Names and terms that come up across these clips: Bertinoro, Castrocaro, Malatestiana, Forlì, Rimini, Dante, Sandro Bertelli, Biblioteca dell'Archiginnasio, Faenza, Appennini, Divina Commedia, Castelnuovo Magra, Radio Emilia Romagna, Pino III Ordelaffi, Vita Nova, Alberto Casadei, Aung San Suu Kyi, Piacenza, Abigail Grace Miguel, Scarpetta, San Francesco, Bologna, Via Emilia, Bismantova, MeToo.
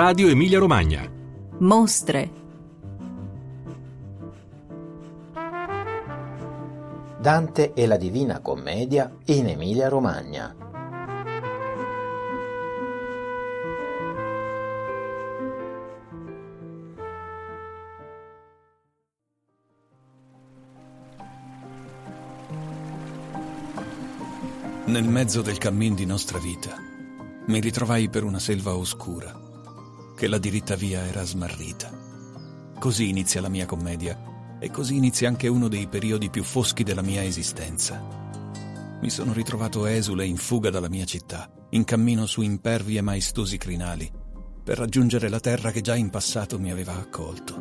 Radio Emilia Romagna. Mostre. Dante e la Divina Commedia in Emilia Romagna. Nel mezzo del cammin di nostra vita mi ritrovai per una selva oscura, che la diritta via era smarrita. Così inizia la mia commedia e così inizia anche uno dei periodi più foschi della mia esistenza. Mi sono ritrovato esule in fuga dalla mia città, in cammino su impervi e maestosi crinali, per raggiungere la terra che già in passato mi aveva accolto.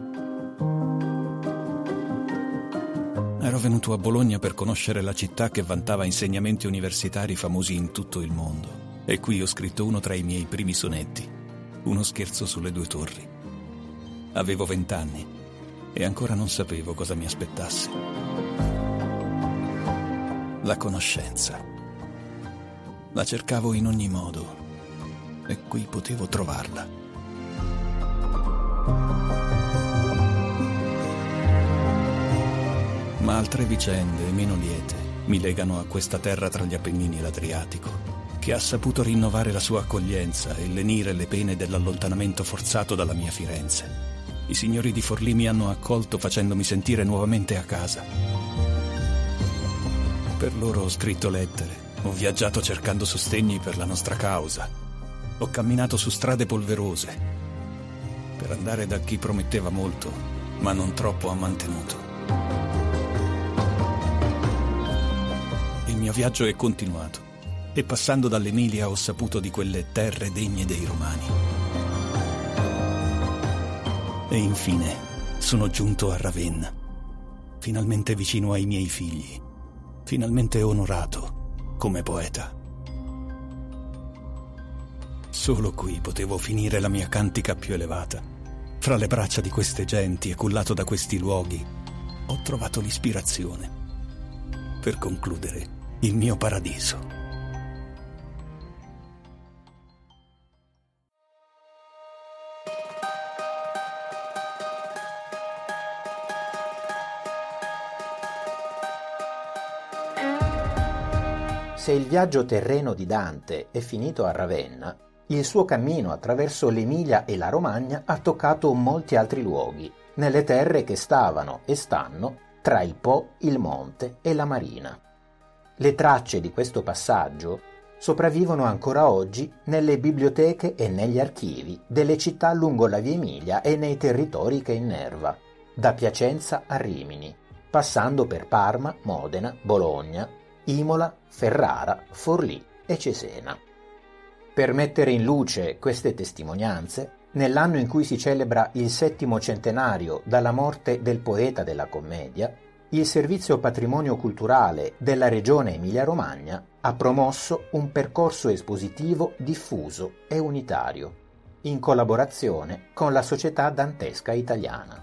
Ero venuto a Bologna per conoscere la città che vantava insegnamenti universitari famosi in tutto il mondo. E qui ho scritto uno tra i miei primi sonetti, uno scherzo sulle due torri. Avevo 20 anni e ancora non sapevo cosa mi aspettasse. La conoscenza. La cercavo in ogni modo e qui potevo trovarla. Ma altre vicende, meno liete, mi legano a questa terra tra gli Appennini e l'Adriatico, che ha saputo rinnovare la sua accoglienza e lenire le pene dell'allontanamento forzato dalla mia Firenze. I signori di Forlì mi hanno accolto facendomi sentire nuovamente a casa. Per loro ho scritto lettere, ho viaggiato cercando sostegni per la nostra causa, ho camminato su strade polverose, per andare da chi prometteva molto, ma non troppo ha mantenuto. Il mio viaggio è continuato e passando dall'Emilia ho saputo di quelle terre degne dei Romani. E infine sono giunto a Ravenna, finalmente vicino ai miei figli, finalmente onorato come poeta. Solo qui potevo finire la mia cantica più elevata. Fra le braccia di queste genti e cullato da questi luoghi ho trovato l'ispirazione per concludere il mio paradiso. Se il viaggio terreno di Dante è finito a Ravenna, il suo cammino attraverso l'Emilia e la Romagna ha toccato molti altri luoghi, nelle terre che stavano e stanno tra il Po, il Monte e la Marina. Le tracce di questo passaggio sopravvivono ancora oggi nelle biblioteche e negli archivi delle città lungo la Via Emilia e nei territori che innerva, da Piacenza a Rimini, passando per Parma, Modena, Bologna, Imola, Ferrara, Forlì e Cesena. Per mettere in luce queste testimonianze, nell'anno in cui si celebra il 7° centenario dalla morte del poeta della Commedia, il Servizio Patrimonio Culturale della Regione Emilia-Romagna ha promosso un percorso espositivo diffuso e unitario, in collaborazione con la Società Dantesca Italiana.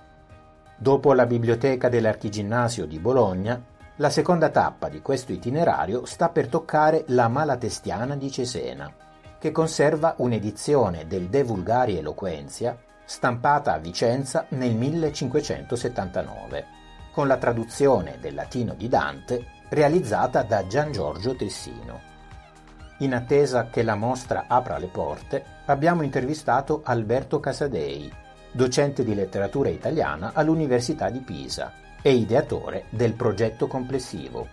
Dopo la Biblioteca dell'Archiginnasio di Bologna, la seconda tappa di questo itinerario sta per toccare la Malatestiana di Cesena, che conserva un'edizione del De vulgari eloquentia stampata a Vicenza nel 1579. Con la traduzione del latino di Dante realizzata da Gian Giorgio Trissino. In attesa che la mostra apra le porte, abbiamo intervistato Alberto Casadei, docente di letteratura italiana all'Università di Pisa e ideatore del progetto complessivo.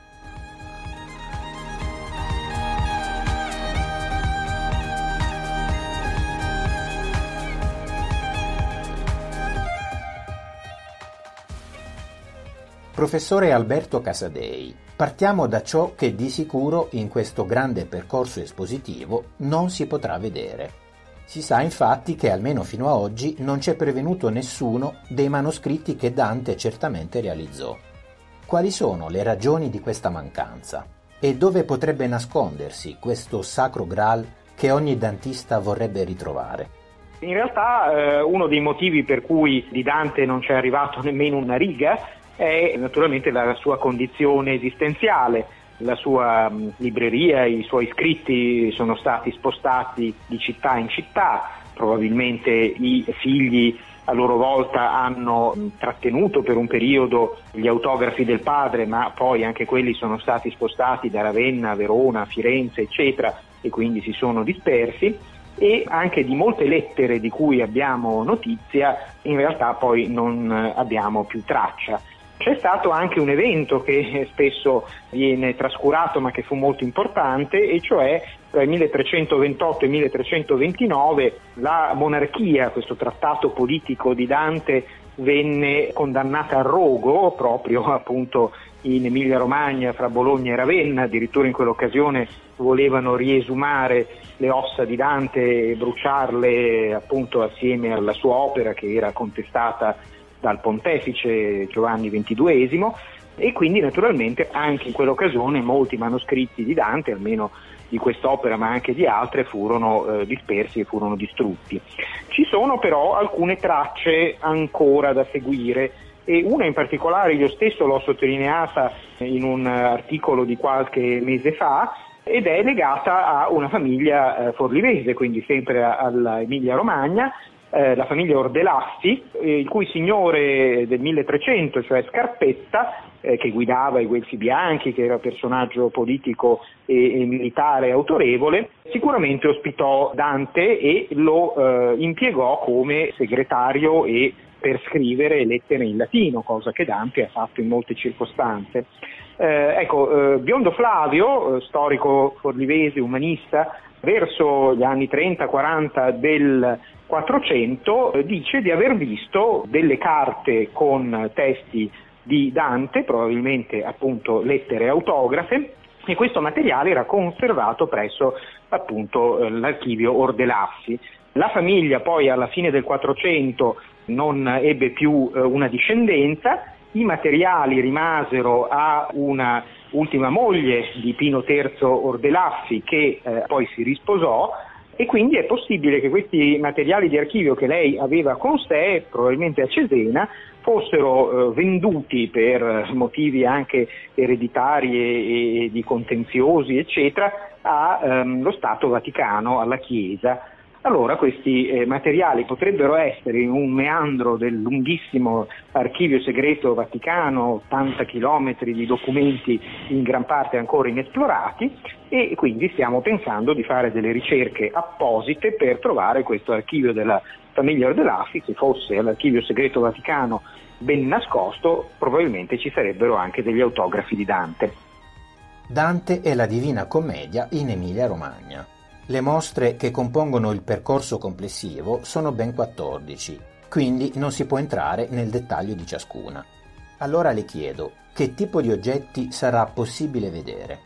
Professore Alberto Casadei, partiamo da ciò che di sicuro in questo grande percorso espositivo non si potrà vedere. Si sa infatti che almeno fino a oggi non c'è pervenuto nessuno dei manoscritti che Dante certamente realizzò. Quali sono le ragioni di questa mancanza? E dove potrebbe nascondersi questo sacro Graal che ogni dantista vorrebbe ritrovare? In realtà uno dei motivi per cui di Dante non c'è arrivato nemmeno una riga è naturalmente la sua condizione esistenziale. La sua libreria, i suoi scritti sono stati spostati di città in città, probabilmente i figli a loro volta hanno trattenuto per un periodo gli autografi del padre, ma poi anche quelli sono stati spostati da Ravenna, Verona, Firenze, eccetera, e quindi si sono dispersi. E anche di molte lettere di cui abbiamo notizia in realtà poi non abbiamo più traccia. C'è stato anche un evento che spesso viene trascurato ma che fu molto importante, e cioè tra il 1328 e il 1329 la monarchia, questo trattato politico di Dante, venne condannata a rogo proprio appunto in Emilia Romagna fra Bologna e Ravenna. Addirittura in quell'occasione volevano riesumare le ossa di Dante e bruciarle appunto assieme alla sua opera che era contestata dal pontefice Giovanni XXII, e quindi naturalmente anche in quell'occasione molti manoscritti di Dante, almeno di quest'opera ma anche di altre, furono dispersi e furono distrutti. Ci sono però alcune tracce ancora da seguire, e una in particolare io stesso l'ho sottolineata in un articolo di qualche mese fa, ed è legata a una famiglia forlivese, quindi sempre all'Emilia Romagna, la famiglia Ordelaffi, il cui signore del 1300, cioè Scarpetta, che guidava i Guelfi Bianchi, che era personaggio politico e militare autorevole, sicuramente ospitò Dante e lo impiegò come segretario e per scrivere lettere in latino, cosa che Dante ha fatto in molte circostanze. Biondo Flavio, storico forlivese, umanista, verso gli anni 30-40 del 400 dice di aver visto delle carte con testi di Dante, probabilmente appunto lettere autografe, e questo materiale era conservato presso appunto l'archivio Ordelaffi. La famiglia poi alla fine del 400 non ebbe più una discendenza. I materiali rimasero a una ultima moglie di Pino III Ordelaffi, che poi si risposò, e quindi è possibile che questi materiali di archivio che lei aveva con sé, probabilmente a Cesena, fossero venduti per motivi anche ereditari e di contenziosi, eccetera, allo Stato Vaticano, alla Chiesa. Allora questi materiali potrebbero essere in un meandro del lunghissimo archivio segreto Vaticano, 80 chilometri di documenti in gran parte ancora inesplorati, e quindi stiamo pensando di fare delle ricerche apposite per trovare questo archivio della famiglia Ordelaffi, che fosse all'archivio segreto Vaticano ben nascosto. Probabilmente ci sarebbero anche degli autografi di Dante. Dante e la Divina Commedia in Emilia Romagna. Le mostre che compongono il percorso complessivo sono ben 14, quindi non si può entrare nel dettaglio di ciascuna. Allora le chiedo, che tipo di oggetti sarà possibile vedere?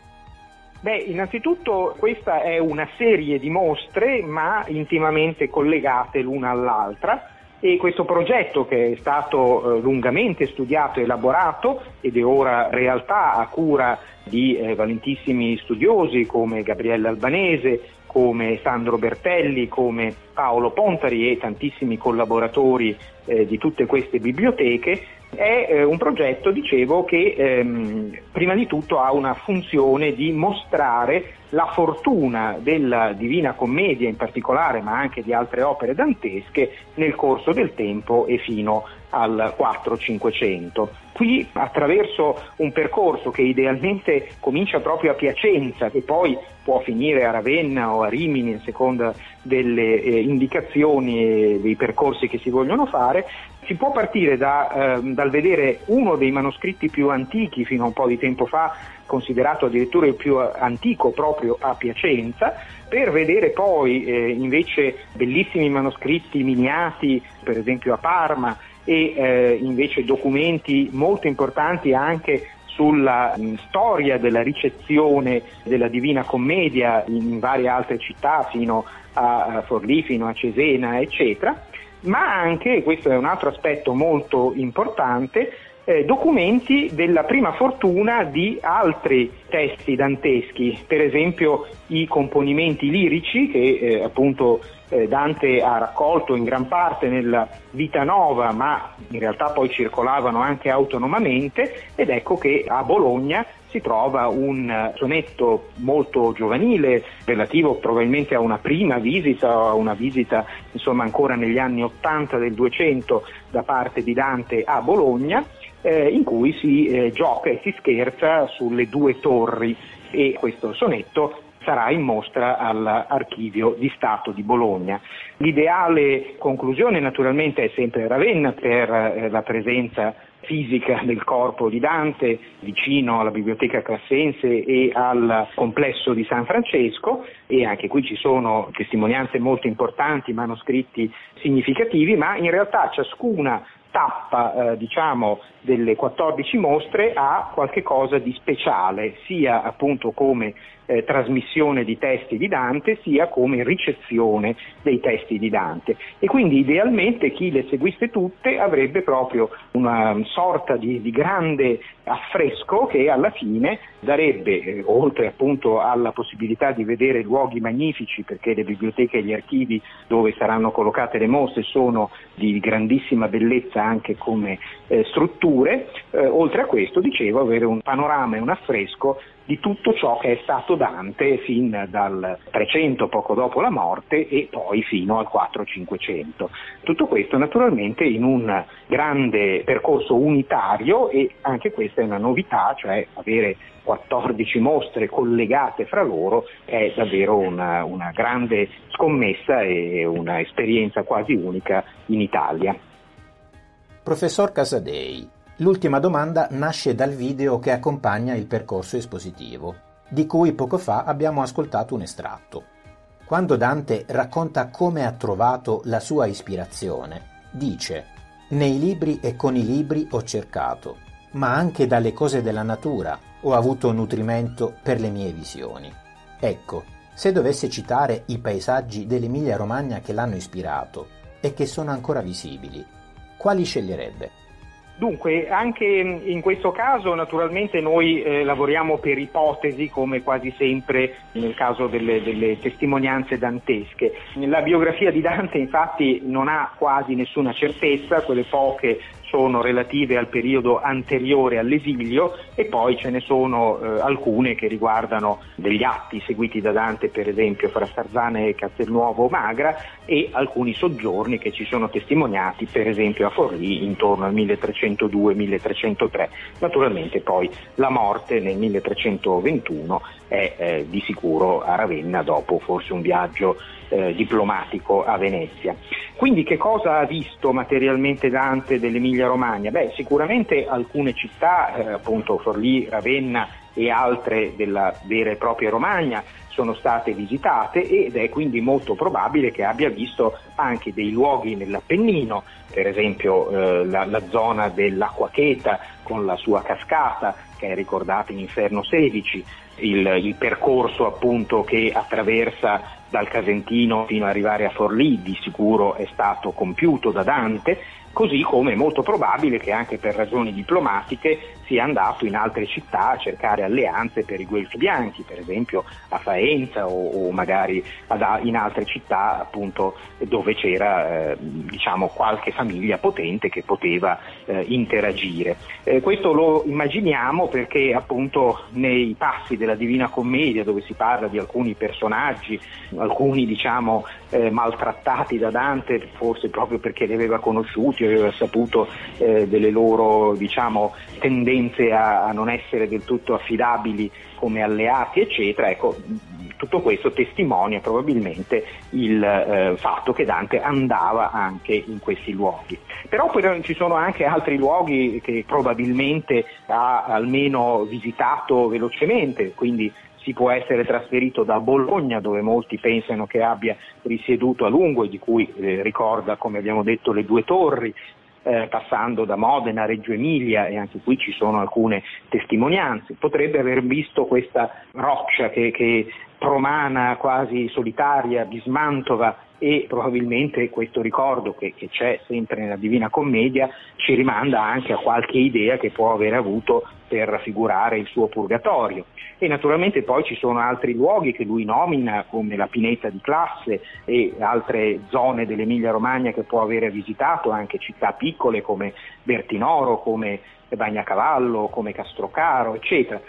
Beh, innanzitutto questa è una serie di mostre, ma intimamente collegate l'una all'altra, e questo progetto, che è stato lungamente studiato e elaborato ed è ora realtà a cura di valentissimi studiosi come Gabriella Albanese, come Sandro Bertelli, come Paolo Pontari e tantissimi collaboratori di tutte queste biblioteche, è un progetto, dicevo, che prima di tutto ha una funzione di mostrare la fortuna della Divina Commedia in particolare, ma anche di altre opere dantesche nel corso del tempo e fino al 4-500. Qui, attraverso un percorso che idealmente comincia proprio a Piacenza, che poi può finire a Ravenna o a Rimini a seconda delle indicazioni e dei percorsi che si vogliono fare, si può partire dal vedere uno dei manoscritti più antichi, fino a un po' di tempo fa considerato addirittura il più antico proprio a Piacenza, per vedere poi invece bellissimi manoscritti miniati per esempio a Parma, e invece documenti molto importanti anche sulla storia della ricezione della Divina Commedia in varie altre città, fino a Forlì, fino a Cesena, eccetera, ma anche, questo è un altro aspetto molto importante, documenti della prima fortuna di altri testi danteschi, per esempio i componimenti lirici che appunto Dante ha raccolto in gran parte nella Vita Nova, ma in realtà poi circolavano anche autonomamente, ed ecco che a Bologna si trova un sonetto molto giovanile, relativo probabilmente a una prima visita, a una visita insomma ancora negli anni 80 del 200 da parte di Dante a Bologna, in cui si gioca e si scherza sulle due torri, e questo sonetto sarà in mostra all'Archivio di Stato di Bologna. L'ideale conclusione naturalmente è sempre Ravenna per la presenza fisica del corpo di Dante vicino alla biblioteca Classense e al complesso di San Francesco, e anche qui ci sono testimonianze molto importanti, manoscritti significativi, ma in realtà ciascuna tappa delle 14 mostre ha qualche cosa di speciale, sia appunto come trasmissione di testi di Dante, sia come ricezione dei testi di Dante, e quindi idealmente chi le seguisse tutte avrebbe proprio una sorta di grande affresco che alla fine darebbe, oltre appunto alla possibilità di vedere luoghi magnifici, perché le biblioteche e gli archivi dove saranno collocate le mostre sono di grandissima bellezza anche come strutture, oltre a questo, dicevo, avere un panorama e un affresco di tutto ciò che è stato Dante fin dal 300, poco dopo la morte, e poi fino al 400-500. Tutto questo naturalmente in un grande percorso unitario, e anche questa è una novità, cioè avere 14 mostre collegate fra loro è davvero una grande scommessa e un'esperienza quasi unica in Italia. Professor Casadei, l'ultima domanda nasce dal video che accompagna il percorso espositivo, di cui poco fa abbiamo ascoltato un estratto. Quando Dante racconta come ha trovato la sua ispirazione, dice: «Nei libri e con i libri ho cercato, ma anche dalle cose della natura ho avuto nutrimento per le mie visioni». Ecco, se dovesse citare i paesaggi dell'Emilia Romagna che l'hanno ispirato e che sono ancora visibili, quali sceglierebbe? Dunque, anche in questo caso naturalmente noi lavoriamo per ipotesi, come quasi sempre nel caso delle testimonianze dantesche. La biografia di Dante infatti non ha quasi nessuna certezza, quelle poche sono relative al periodo anteriore all'esilio, e poi ce ne sono alcune che riguardano degli atti seguiti da Dante, per esempio fra Sarzane e Castelnuovo Magra, e alcuni soggiorni che ci sono testimoniati, per esempio a Forlì intorno al 1302-1303. Naturalmente poi la morte nel 1321 è di sicuro a Ravenna, dopo forse un viaggio diplomatico a Venezia. Quindi che cosa ha visto materialmente Dante dell'Emilia Romagna? Beh, sicuramente alcune città, appunto Forlì, Ravenna e altre della vera e propria Romagna, sono state visitate, ed è quindi molto probabile che abbia visto anche dei luoghi nell'Appennino, per esempio la zona dell'Acquacheta con la sua cascata che è ricordata in Inferno 16, il percorso appunto che attraversa dal Casentino fino ad arrivare a Forlì di sicuro è stato compiuto da Dante, così come è molto probabile che anche per ragioni diplomatiche sia andato in altre città a cercare alleanze per i Guelfi Bianchi, per esempio a Faenza o magari in altre città appunto dove c'era qualche famiglia potente che poteva interagire. Questo lo immaginiamo perché appunto nei passi della Divina Commedia, dove si parla di alcuni personaggi, alcuni maltrattati da Dante, forse proprio perché li aveva conosciuti, aveva saputo delle loro tendenze a non essere del tutto affidabili come alleati eccetera, tutto questo testimonia probabilmente il fatto che Dante andava anche in questi luoghi. Però poi ci sono anche altri luoghi che probabilmente ha almeno visitato velocemente, quindi si può essere trasferito da Bologna, dove molti pensano che abbia risieduto a lungo e di cui ricorda, come abbiamo detto, le due torri, passando da Modena, Reggio Emilia, e anche qui ci sono alcune testimonianze. Potrebbe aver visto questa roccia che romana quasi solitaria, Bismantova, e probabilmente questo ricordo che c'è sempre nella Divina Commedia ci rimanda anche a qualche idea che può aver avuto per raffigurare il suo purgatorio. E naturalmente poi ci sono altri luoghi che lui nomina, come la Pineta di Classe e altre zone dell'Emilia Romagna che può aver visitato, anche città piccole come Bertinoro, come Bagnacavallo, come Castrocaro, eccetera,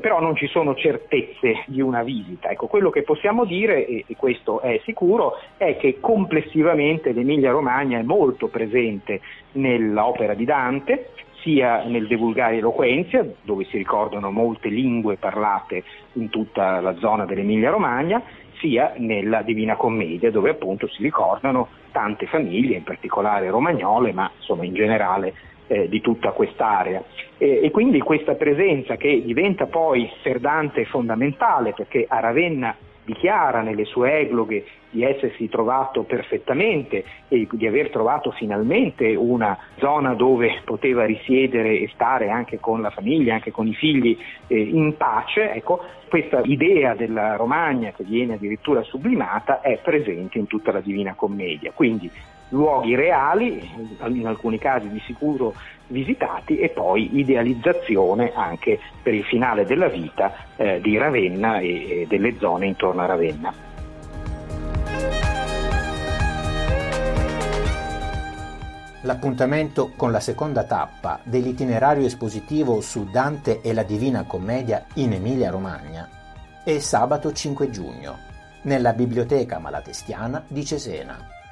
però non ci sono certezze di una visita. Ecco, quello che possiamo dire, e questo è sicuro, è che complessivamente l'Emilia Romagna è molto presente nell'opera di Dante, sia nel De vulgari eloquentia, dove si ricordano molte lingue parlate in tutta la zona dell'Emilia Romagna, sia nella Divina Commedia, dove appunto si ricordano tante famiglie, in particolare romagnole, ma insomma in generale di tutta quest'area. E quindi questa presenza, che diventa poi per Dante fondamentale, perché a Ravenna dichiara nelle sue egloghe di essersi trovato perfettamente e di aver trovato finalmente una zona dove poteva risiedere e stare anche con la famiglia, anche con i figli in pace. Ecco, questa idea della Romagna, che viene addirittura sublimata, è presente in tutta la Divina Commedia. Quindi luoghi reali, in alcuni casi di sicuro visitati, e poi idealizzazione anche per il finale della vita di Ravenna e delle zone intorno a Ravenna. L'appuntamento con la seconda tappa dell'itinerario espositivo su Dante e la Divina Commedia in Emilia-Romagna è sabato 5 giugno nella Biblioteca Malatestiana di Cesena.